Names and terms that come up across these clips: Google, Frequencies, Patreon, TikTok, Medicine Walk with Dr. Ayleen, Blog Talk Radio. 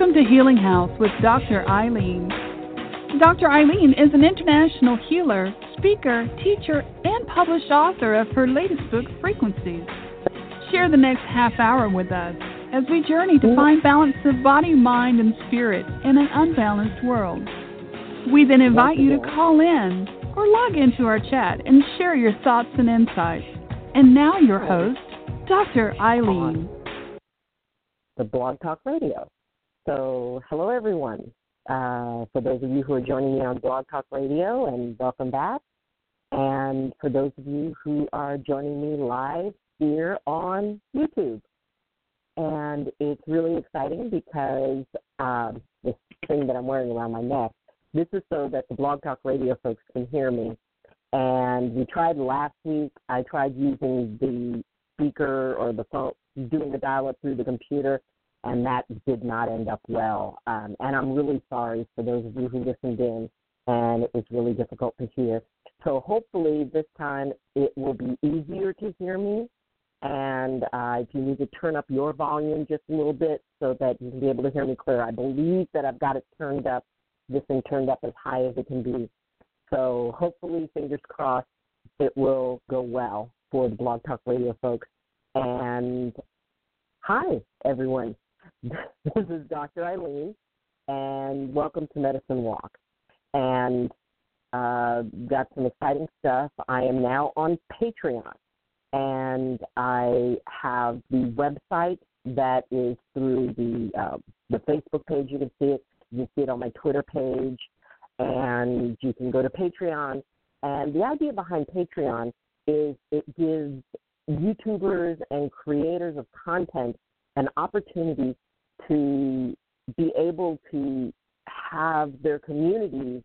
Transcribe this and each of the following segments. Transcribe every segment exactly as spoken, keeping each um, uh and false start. Welcome to Healing House with Doctor Ayleen. Doctor Ayleen is an international healer, speaker, teacher, and published author of her latest book, Frequencies. Share the next half hour with us as we journey to find balance of body, mind, and spirit in an unbalanced world. We then invite you to call in or log into our chat and share your thoughts and insights. And now your host, Doctor Ayleen. The Blog Talk Radio. So, hello everyone. Uh, for those of you who are joining me on Blog Talk Radio, and welcome back. And for those of you who are joining me live here on YouTube. And it's really exciting because um, this thing that I'm wearing around my neck, this is so that the Blog Talk Radio folks can hear me. And we tried last week, I tried using the speaker or the phone, doing the dial-up through the computer, and that did not end up well. Um, and I'm really sorry for those of you who listened in, and it was really difficult to hear. So hopefully this time it will be easier to hear me. And uh, if you need to turn up your volume just a little bit so that you can be able to hear me clear, I believe that I've got it turned up, this thing turned up as high as it can be. So hopefully, fingers crossed, it will go well for the Blog Talk Radio folks. And hi, everyone. This is Doctor Ayleen, and welcome to Medicine Walk. And uh, got some exciting stuff. I am now on Patreon, and I have the website that is through the uh, the Facebook page. You can see it. You can see it on my Twitter page, and you can go to Patreon. And the idea behind Patreon is it gives YouTubers and creators of content an opportunity to be able to have their communities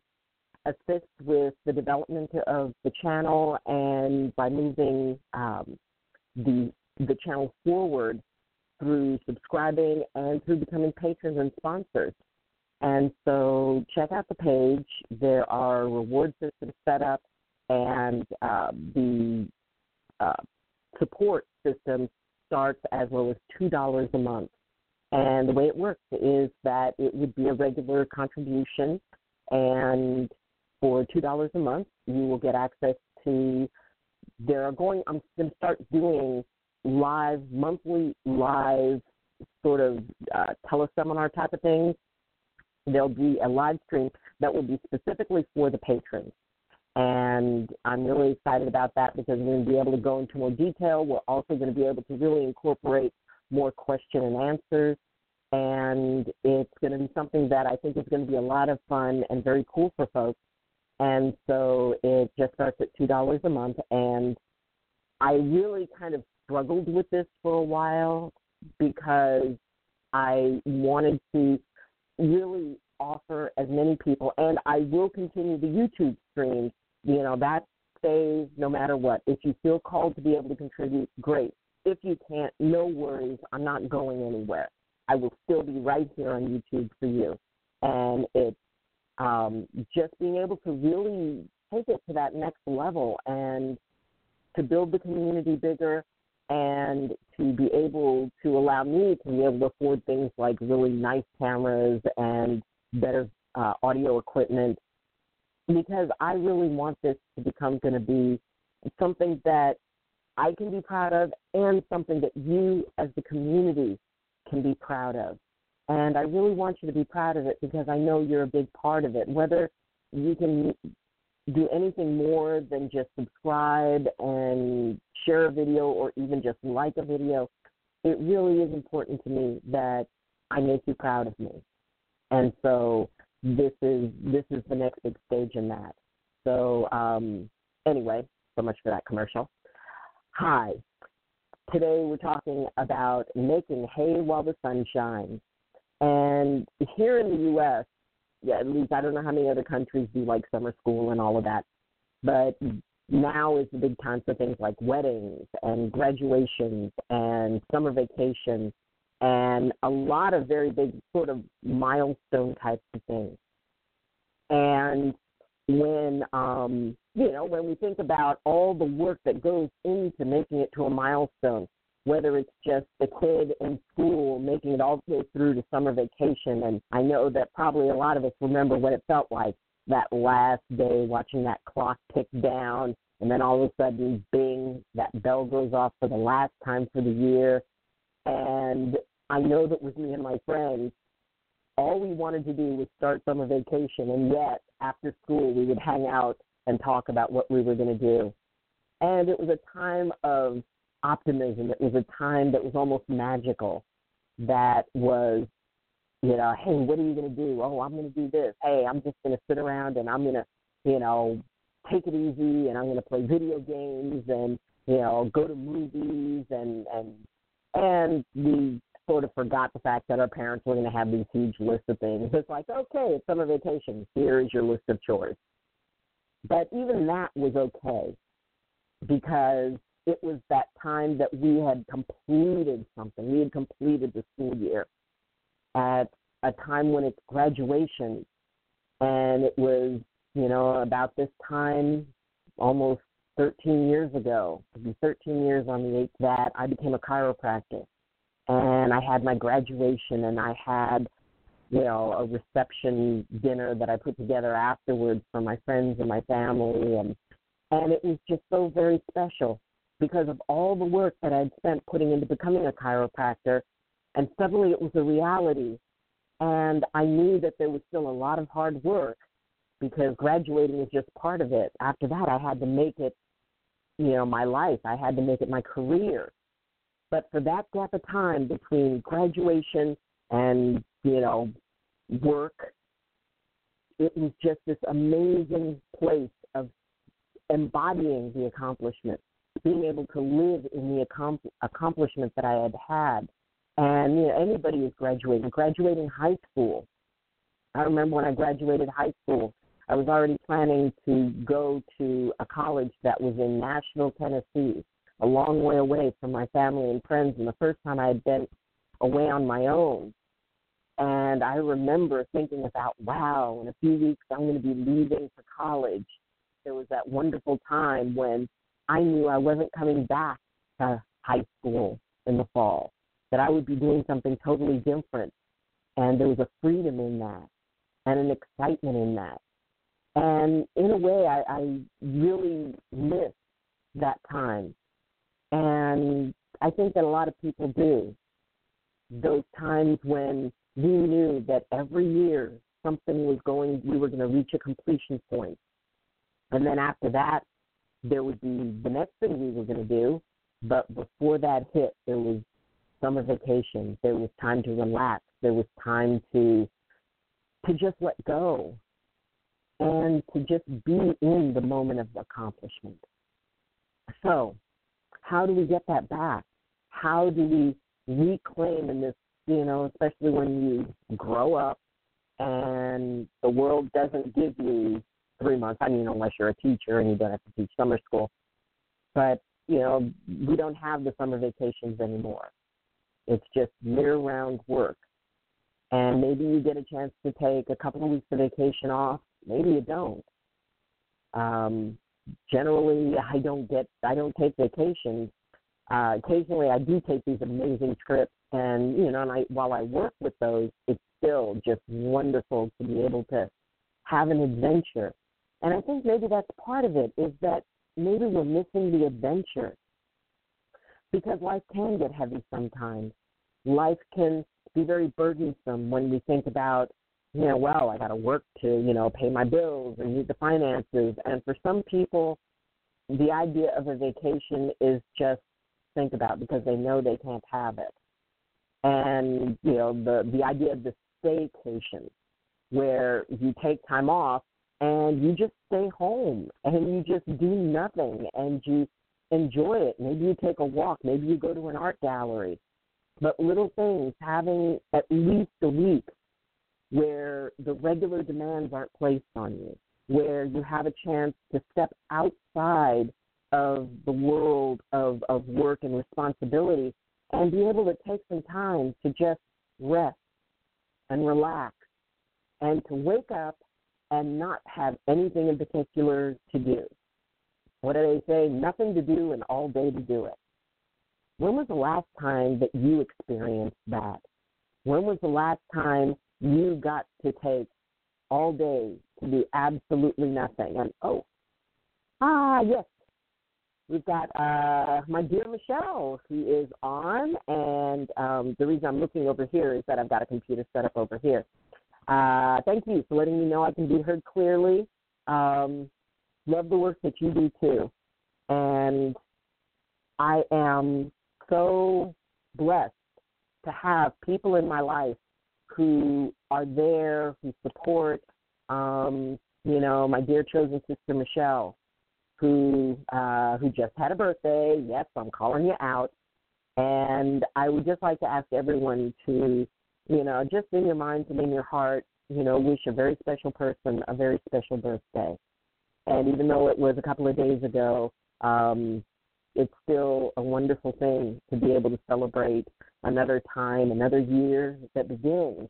assist with the development of the channel, and by moving um, the the channel forward through subscribing and through becoming patrons and sponsors. And so check out the page. There are reward systems set up, and uh, the uh, support system starts as low as two dollars a month. And the way it works is that it would be a regular contribution, and for two dollars a month, you will get access to, there are going, I'm going to start doing live, monthly live sort of uh, teleseminar type of things. There'll be a live stream that will be specifically for the patrons. And I'm really excited about that because we're going to be able to go into more detail. We're also going to be able to really incorporate more question and answers. And it's going to be something that I think is going to be a lot of fun and very cool for folks. And so it just starts at two dollars a month. And I really kind of struggled with this for a while because I wanted to really offer as many people, and I will continue the YouTube streams. You know, that stays no matter what. If you feel called to be able to contribute, great. If you can't, no worries. I'm not going anywhere. I will still be right here on YouTube for you. And it's um, just being able to really take it to that next level and to build the community bigger and to be able to allow me to be able to afford things like really nice cameras and better uh, audio equipment, because I really want this to become going to be something that I can be proud of and something that you as the community can be proud of. And I really want you to be proud of it because I know you're a big part of it. Whether you can do anything more than just subscribe and share a video or even just like a video, it really is important to me that I make you proud of me. And so this is this is the next big stage in that. So um, anyway, so much for that commercial. Hi. Today we're talking about making hay while the sun shines. And here in the U S, yeah, at least I don't know how many other countries do like summer school and all of that, but now is the big time for things like weddings and graduations and summer vacations and a lot of very big sort of milestone types of things. And when, um, you know, when we think about all the work that goes into making it to a milestone, whether it's just the kid in school making it all the way through to summer vacation. And I know that probably a lot of us remember what it felt like that last day, watching that clock tick down, and then all of a sudden, bing, that bell goes off for the last time for the year. And I know that with me and my friends, all we wanted to do was start summer vacation, and yet after school we would hang out and talk about what we were going to do. And it was a time of optimism. It was a time that was almost magical, that was, you know, hey, what are you going to do? Oh, I'm going to do this. Hey, I'm just going to sit around and I'm going to, you know, take it easy, and I'm going to play video games and, you know, go to movies. And, and, and we sort of forgot the fact that our parents were going to have these huge lists of things. It's like, okay, it's summer vacation. Here is your list of chores. But even that was okay, because it was that time that we had completed something. We had completed the school year at a time when it's graduation, and it was, you know, about this time almost thirteen years ago, thirteen years on the eighth, that I became a chiropractor. And I had my graduation, and I had, you know, a reception dinner that I put together afterwards for my friends and my family. And, and it was just so very special because of all the work that I'd spent putting into becoming a chiropractor. And suddenly it was a reality. And I knew that there was still a lot of hard work, because graduating was just part of it. After that, I had to make it, you know, my life. I had to make it my career. But for that gap of time between graduation and, you know, work, it was just this amazing place of embodying the accomplishment, being able to live in the accom- accomplishment that I had had. And, you know, anybody who's graduating, graduating high school. I remember when I graduated high school, I was already planning to go to a college that was in Nashville, Tennessee, a long way away from my family and friends, and the first time I had been away on my own. And I remember thinking about, wow, in a few weeks I'm going to be leaving for college. There was that wonderful time when I knew I wasn't coming back to high school in the fall, that I would be doing something totally different. And there was a freedom in that and an excitement in that. And in a way, I, I really missed that time. And I think that a lot of people do. Those times when we knew that every year something was going, we were going to reach a completion point. And then after that, there would be the next thing we were going to do. But before that hit, there was summer vacation. There was time to relax. There was time to to just let go and to just be in the moment of accomplishment. So how do we get that back? How do we reclaim in this, you know, especially when you grow up and the world doesn't give you three months. I mean, unless you're a teacher and you don't have to teach summer school. But, you know, we don't have the summer vacations anymore. It's just year-round work. And maybe you get a chance to take a couple of weeks of vacation off. Maybe you don't. Um, generally, I don't get, I don't take vacations. Uh, occasionally, I do take these amazing trips, and you know, and I, while I work with those, it's still just wonderful to be able to have an adventure. And I think maybe that's part of it, is that maybe we're missing the adventure, because life can get heavy sometimes. Life can be very burdensome when we think about, you know, well, I got to work to, you know, pay my bills and meet the finances. And for some people, the idea of a vacation is just think about, because they know they can't have it. And, you know, the, the idea of the staycation, where you take time off and you just stay home and you just do nothing and you enjoy it. Maybe you take a walk. Maybe you go to an art gallery. But little things, having at least a week where the regular demands aren't placed on you, where you have a chance to step outside of the world of, of work and responsibility and be able to take some time to just rest and relax and to wake up and not have anything in particular to do. What do they say? Nothing to do and all day to do it. When was the last time that you experienced that? When was the last time you got to take all day to do absolutely nothing? And, oh, ah, yes, we've got uh, my dear Michelle, who is on. And um, the reason I'm looking over here is that I've got a computer set up over here. Uh, thank you for letting me know I can be heard clearly. Um, love the work that you do, too. And I am so blessed to have people in my life who are there, who support, um, you know, my dear chosen sister, Michelle, who uh, who just had a birthday. Yes, I'm calling you out. And I would just like to ask everyone to, you know, just in your mind and in your heart, you know, wish a very special person a very special birthday. And even though it was a couple of days ago, um, it's still a wonderful thing to be able to celebrate another time, another year that begins.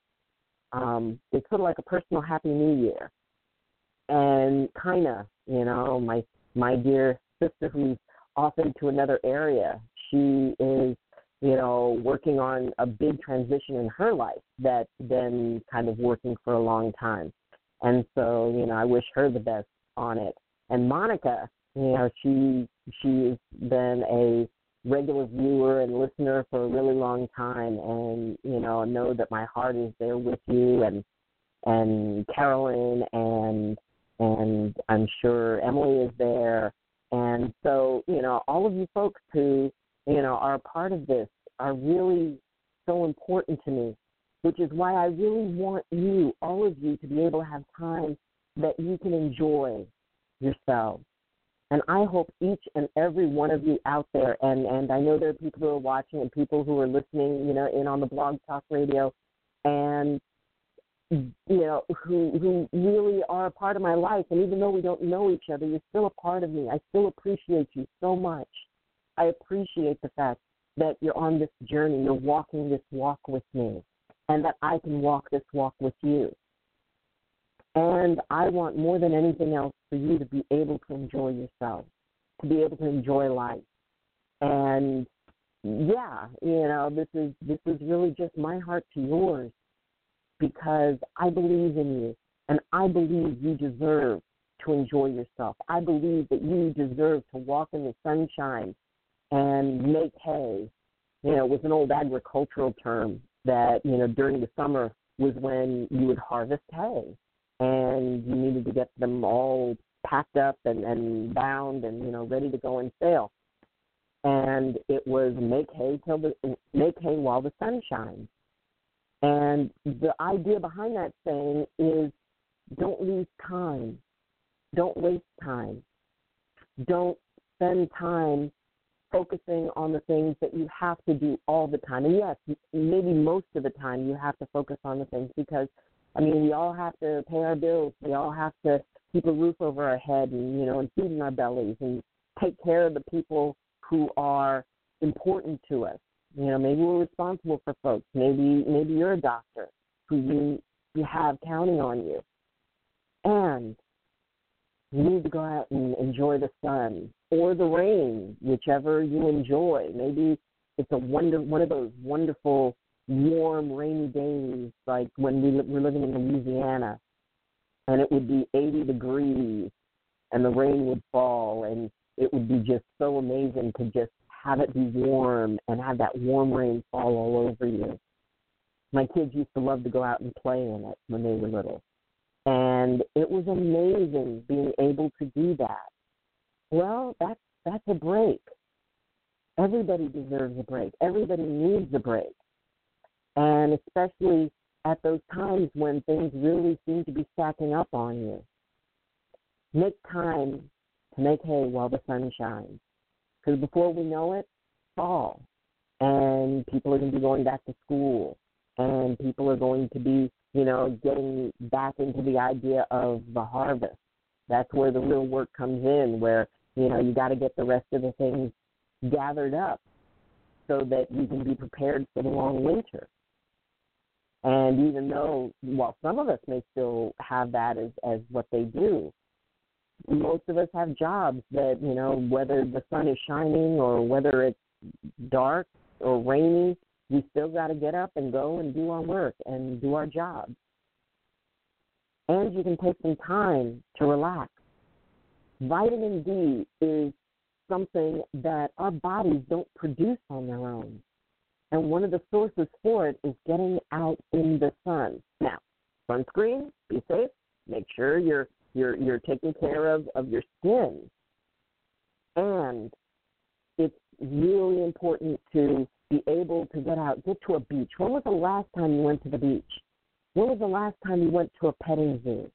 Um, it's sort of like a personal Happy New Year. And kind of, you know, my my dear sister who's off into another area, she is, you know, working on a big transition in her life that's been kind of working for a long time. And so, you know, I wish her the best on it. And Monica, you know, she she's been a regular viewer and listener for a really long time, and, you know, I know that my heart is there with you, and and Carolyn, and and I'm sure Emily is there. And so, you know, all of you folks who, you know, are a part of this are really so important to me, which is why I really want you, all of you, to be able to have time that you can enjoy yourselves. And I hope each and every one of you out there, and, and I know there are people who are watching and people who are listening, you know, in on the Blog Talk Radio, and, you know, who who really are a part of my life. And even though we don't know each other, you're still a part of me. I still appreciate you so much. I appreciate the fact that you're on this journey, you're walking this walk with me, and that I can walk this walk with you. And I want more than anything else for you to be able to enjoy yourself, to be able to enjoy life. And, yeah, you know, this is this is really just my heart to yours, because I believe in you, and I believe you deserve to enjoy yourself. I believe that you deserve to walk in the sunshine and make hay. You know, it was an old agricultural term that, you know, during the summer was when you would harvest hay. And you needed to get them all packed up and, and bound and, you know, ready to go and sale. And it was make hay till the, make hay while the sun shines. And the idea behind that saying is don't lose time. Don't waste time. Don't spend time focusing on the things that you have to do all the time. And, yes, maybe most of the time you have to focus on the things, because – I mean, we all have to pay our bills. We all have to keep a roof over our head and, you know, and feed in our bellies and take care of the people who are important to us. You know, maybe we're responsible for folks. Maybe maybe you're a doctor who you, you have counting on you. And you need to go out and enjoy the sun or the rain, whichever you enjoy. Maybe it's a wonder, one of those wonderful warm, rainy days, like when we were living in Louisiana, and it would be eighty degrees, and the rain would fall, and it would be just so amazing to just have it be warm and have that warm rain fall all over you. My kids used to love to go out and play in it when they were little, and it was amazing being able to do that. Well, that's, that's a break. Everybody deserves a break. Everybody needs a break. And especially at those times when things really seem to be stacking up on you. Make time to make hay while the sun shines. Because before we know it, fall. And people are going to be going back to school. And people are going to be, you know, getting back into the idea of the harvest. That's where the real work comes in, where, you know, you got to get the rest of the things gathered up so that you can be prepared for the long winter. And even though, while some of us may still have that as, as what they do, most of us have jobs that, you know, whether the sun is shining or whether it's dark or rainy, we still got to get up and go and do our work and do our job. And you can take some time to relax. Vitamin D is something that our bodies don't produce on their own. And one of the sources for it is getting out in the sun. Now, sunscreen, be safe. Make sure you're you're you're taking care of, of your skin. And it's really important to be able to get out, get to a beach. When was the last time you went to the beach? When was the last time you went to a petting zoo?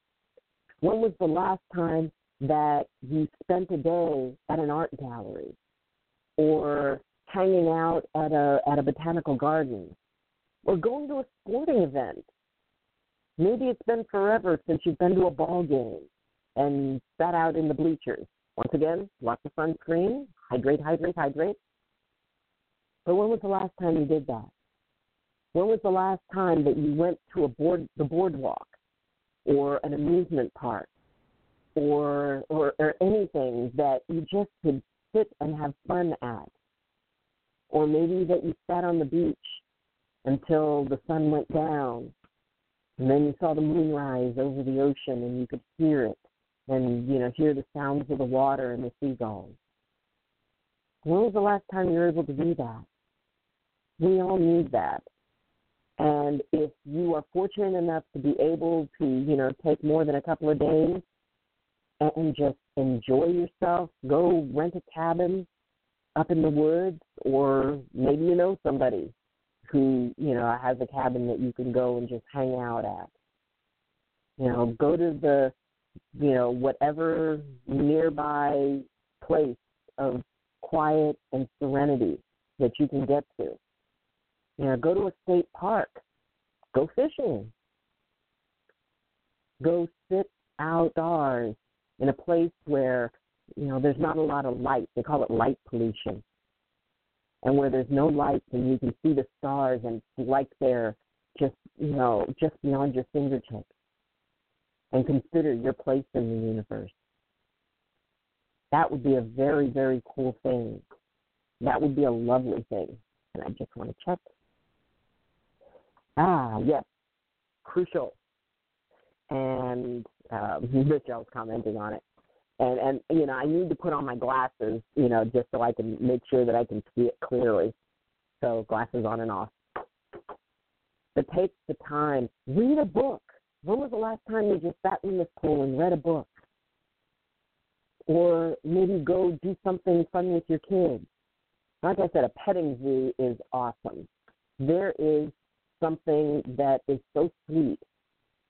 When was the last time that you spent a day at an art gallery or hanging out at a at a botanical garden or going to a sporting event? Maybe it's been forever since you've been to a ball game and sat out in the bleachers. Once again, lots of sunscreen, hydrate, hydrate, hydrate. But when was the last time you did that? When was the last time that you went to a board, the boardwalk or an amusement park or, or or anything that you just could sit and have fun at? Or maybe that you sat on the beach until the sun went down and then you saw the moon rise over the ocean and you could hear it and, you know, hear the sounds of the water and the seagulls. When was the last time you were able to do that? We all need that. And if you are fortunate enough to be able to, you know, take more than a couple of days and just enjoy yourself, go rent a cabin up in the woods, or maybe you know somebody who, you know, has a cabin that you can go and just hang out at. You know, go to the, you know, whatever nearby place of quiet and serenity that you can get to. You know, go to a state park. Go fishing. Go sit outdoors in a place where, you know, there's not a lot of light. They call it light pollution. And where there's no light and you can see the stars and it's like they're just, you know, just beyond your fingertips. And consider your place in the universe. That would be a very, very cool thing. That would be a lovely thing. And I just want to check. Ah, yes. Crucial. And um, Michelle's commenting on it. And, and, you know, I need to put on my glasses, you know, just so I can make sure that I can see it clearly. So glasses on and off. But take the time. Read a book. When was the last time you just sat in the pool and read a book? Or maybe go do something fun with your kids. Like I said, a petting zoo is awesome. There is something that is so sweet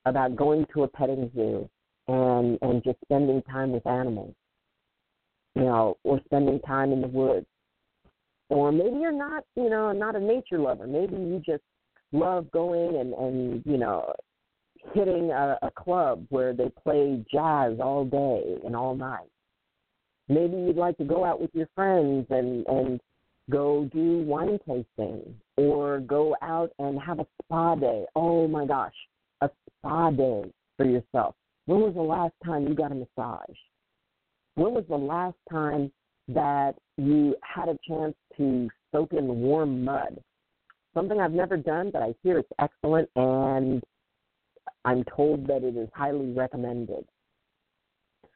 about going to a petting zoo and, and just spending time with animals, you know, or spending time in the woods. Or maybe you're not, you know, not a nature lover. Maybe you just love going and, and you know, hitting a, a club where they play jazz all day and all night. Maybe you'd like to go out with your friends and, and go do wine tasting or go out and have a spa day. Oh, my gosh, a spa day for yourself. When was the last time you got a massage? When was the last time that you had a chance to soak in warm mud? Something I've never done, but I hear it's excellent, and I'm told that it is highly recommended.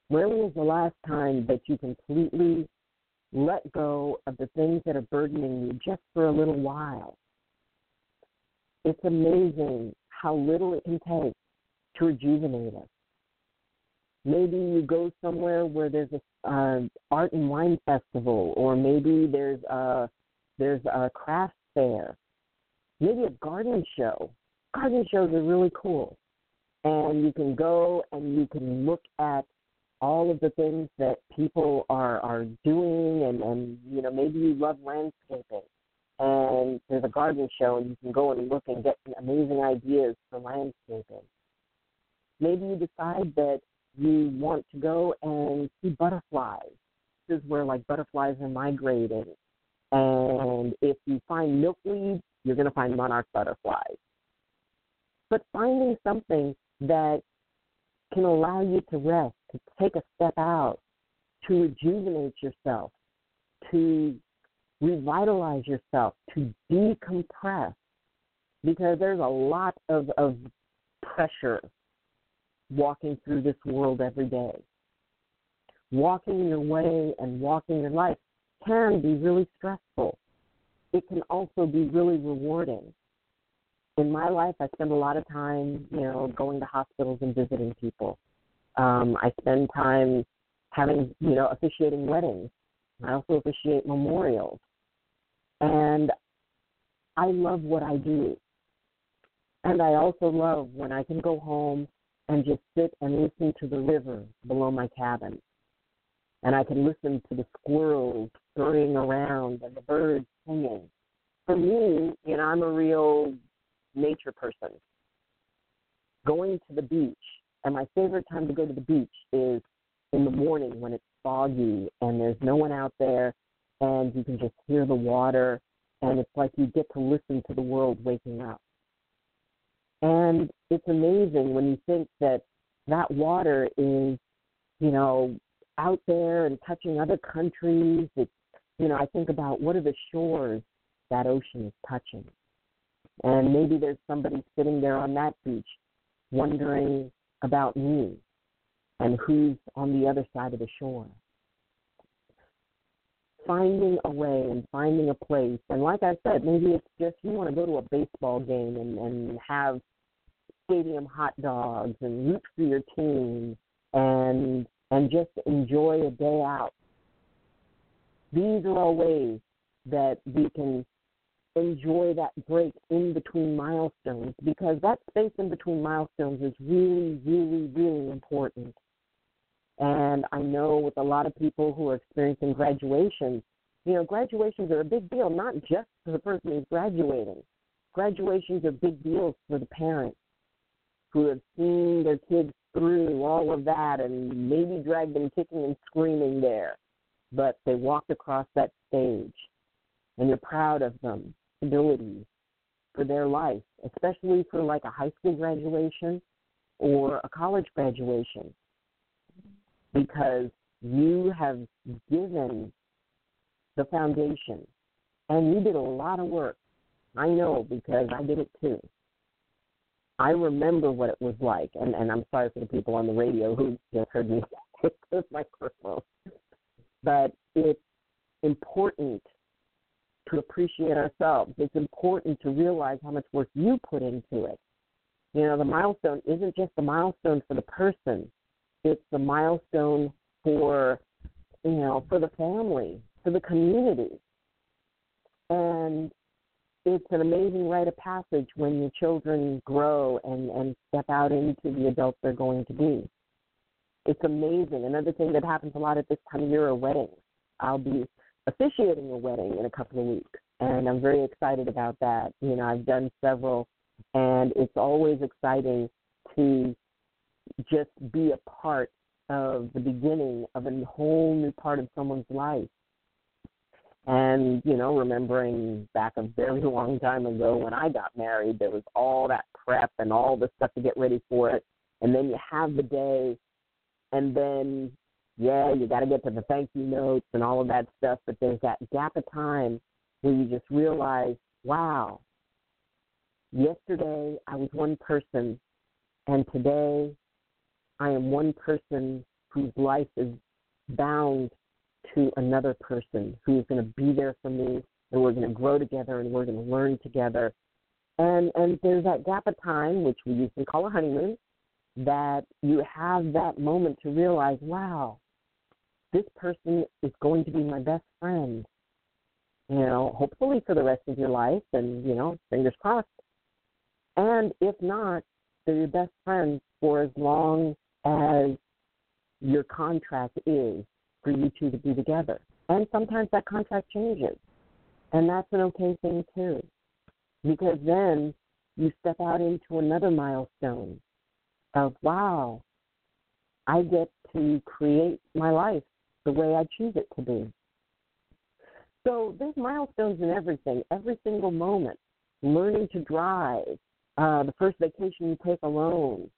When was the last time that you completely let go of the things that are burdening you just for a little while? It's amazing how little it can take to rejuvenate us. Maybe you go somewhere where there's a uh, art and wine festival, or maybe there's a there's a craft fair, maybe a garden show. Garden shows are really cool, and you can go and you can look at all of the things that people are, are doing, and, and, you know, maybe you love landscaping, and there's a garden show, and you can go and look and get amazing ideas for landscaping. Maybe you decide that you want to go and see butterflies. This is where, like, butterflies are migrating, and if you find milkweeds, you're going to find monarch butterflies. But finding something that can allow you to rest, to take a step out, to rejuvenate yourself, to revitalize yourself, to decompress, because there's a lot of, of pressure walking through this world every day. Walking your way and walking your life can be really stressful. It can also be really rewarding. In my life, I spend a lot of time, you know, going to hospitals and visiting people. Um, I spend time having, you know, officiating weddings. I also officiate memorials. And I love what I do. And I also love when I can go home and just sit and listen to the river below my cabin. And I can listen to the squirrels scurrying around and the birds singing. For me, you know, I'm a real nature person. Going to the beach, and my favorite time to go to the beach is in the morning when it's foggy and there's no one out there and you can just hear the water, and it's like you get to listen to the world waking up. And it's amazing when you think that that water is, you know, out there and touching other countries. It's, you know, I think about what are the shores that ocean is touching. And maybe there's somebody sitting there on that beach wondering about me and who's on the other side of the shore. Finding a way and finding a place. And like I said, maybe it's just you want to go to a baseball game and, and have stadium hot dogs and root for your team and and just enjoy a day out. These are all ways that we can enjoy that break in between milestones, because that space in between milestones is really, really, really important. And I know with a lot of people who are experiencing graduations, you know, graduations are a big deal, not just for the person who's graduating. Graduations are big deals for the parents who have seen their kids through all of that and maybe dragged them kicking and screaming there. But they walked across that stage, and you're proud of them, abilities for their life, especially for like a high school graduation or a college graduation, because you have given the foundation, and you did a lot of work. I know, because I did it too. I remember what it was like, and, and I'm sorry for the people on the radio who just heard me hit the microphone, but it's important to appreciate ourselves. It's important to realize how much work you put into it. You know, the milestone isn't just the milestone for the person. It's the milestone for, you know, for the family, for the community. And it's an amazing rite of passage when your children grow and, and step out into the adults they're going to be. It's amazing. Another thing that happens a lot at this time of year are weddings. I'll be officiating a wedding in a couple of weeks, and I'm very excited about that. You know, I've done several, and it's always exciting to just be a part of the beginning of a whole new part of someone's life. And, you know, remembering back a very long time ago when I got married, there was all that prep and all the stuff to get ready for it. And then you have the day, and then, yeah, you got to get to the thank you notes and all of that stuff. But there's that gap of time where you just realize, wow, yesterday I was one person, and today I am one person whose life is bound to another person who is going to be there for me, and we're going to grow together, and we're going to learn together. And and there's that gap of time, which we usually call a honeymoon, that you have that moment to realize, wow, this person is going to be my best friend, you know, hopefully for the rest of your life, and, you know, fingers crossed. And if not, they're your best friend for as long as your contract is for you two to be together. And sometimes that contract changes, and that's an okay thing too, because then you step out into another milestone of, wow, I get to create my life the way I choose it to be. So there's milestones in everything, every single moment. Learning to drive, uh, the first vacation you take alone,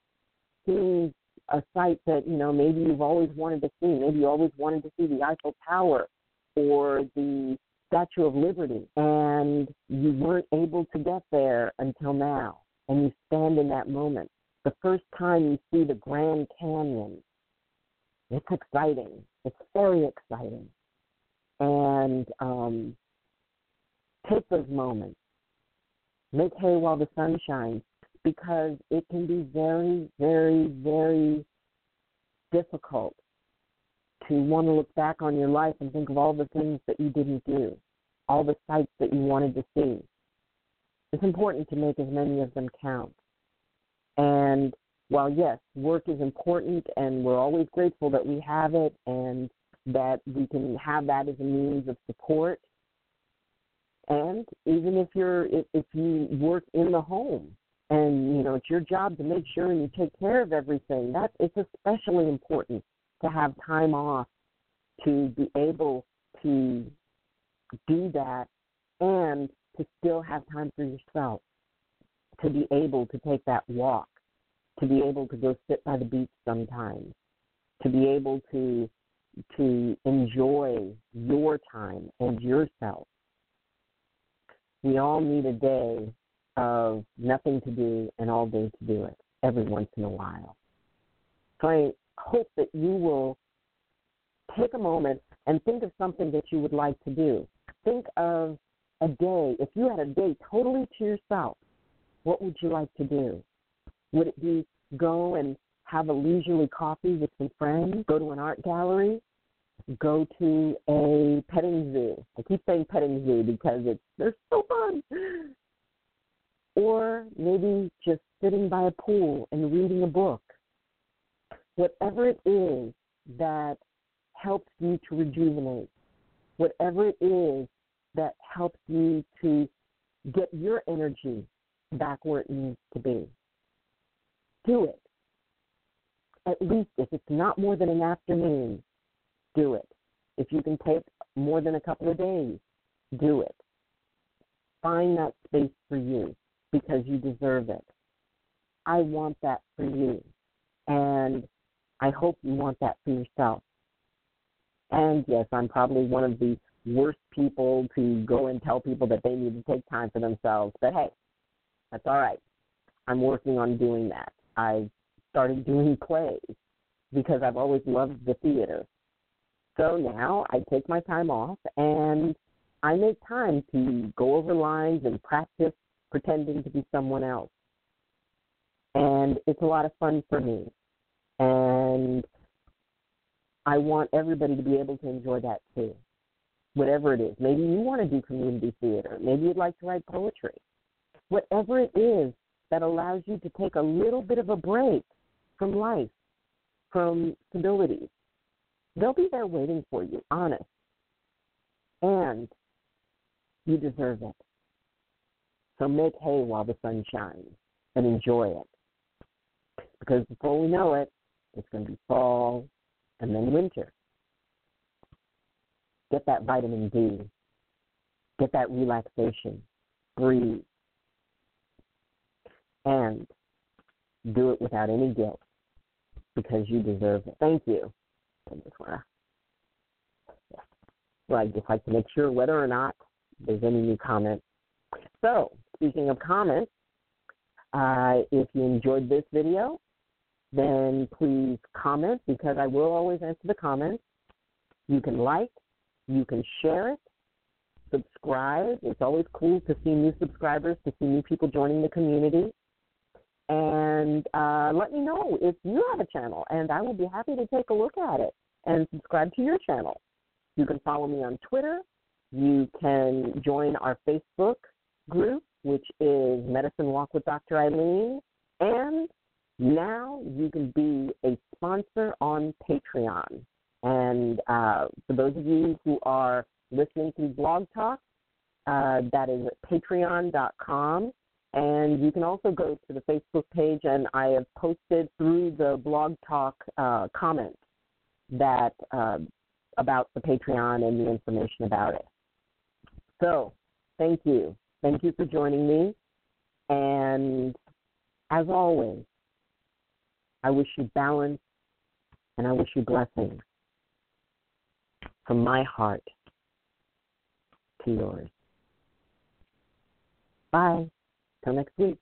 seeing a site that, you know, maybe you've always wanted to see. Maybe you always wanted to see the Eiffel Tower or the Statue of Liberty, and you weren't able to get there until now, and you stand in that moment. The first time you see the Grand Canyon, it's exciting. It's very exciting. And um, take those moments. Make hay while the sun shines, because it can be very, very, very difficult to want to look back on your life and think of all the things that you didn't do, all the sights that you wanted to see. It's important to make as many of them count. And while, yes, work is important and we're always grateful that we have it and that we can have that as a means of support, and even if you're if, if you work in the home and, you know, it's your job to make sure you take care of everything, that it's especially important to have time off to be able to do that and to still have time for yourself, to be able to take that walk, to be able to go sit by the beach sometimes, to be able to to enjoy your time and yourself. We all need a day of nothing to do and all day to do it every once in a while. So I hope that you will take a moment and think of something that you would like to do. Think of a day. If you had a day totally to yourself, what would you like to do? Would it be go and have a leisurely coffee with some friends, go to an art gallery, go to a petting zoo? I keep saying petting zoo because it's they're so fun. Or maybe just sitting by a pool and reading a book. Whatever it is that helps you to rejuvenate, whatever it is that helps you to get your energy back where it needs to be, do it. At least if it's not more than an afternoon, do it. If you can take more than a couple of days, do it. Find that space for you because you deserve it. I want that for you, and I hope you want that for yourself. And, yes, I'm probably one of the worst people to go and tell people that they need to take time for themselves, but, hey, that's all right. I'm working on doing that. I started doing plays because I've always loved the theater. So now I take my time off, and I make time to go over lines and practice pretending to be someone else. And it's a lot of fun for me. And I want everybody to be able to enjoy that too, whatever it is. Maybe you want to do community theater. Maybe you'd like to write poetry. Whatever it is that allows you to take a little bit of a break from life, from stability, they'll be there waiting for you, honest. And you deserve it. So make hay while the sun shines and enjoy it. Because before we know it, it's going to be fall and then winter. Get that vitamin D. Get that relaxation. Breathe. And do it without any guilt because you deserve it. Thank you. I just want to, well, I just like to make sure whether or not there's any new comments. So, speaking of comments, uh, if you enjoyed this video, then please comment because I will always answer the comments. You can like, you can share it, subscribe. It's always cool to see new subscribers, to see new people joining the community. And uh, let me know if you have a channel, and I will be happy to take a look at it and subscribe to your channel. You can follow me on Twitter. You can join our Facebook group, which is Medicine Walk with Doctor Ayleen. And now you can be a sponsor on Patreon. And uh, for those of you who are listening to Blog Talk, uh, that is patreon dot com. And you can also go to the Facebook page, and I have posted through the Blog Talk uh, comments that uh, about the Patreon and the information about it. So thank you. Thank you for joining me. And as always, I wish you balance, and I wish you blessings from my heart to yours. Bye. Till next week.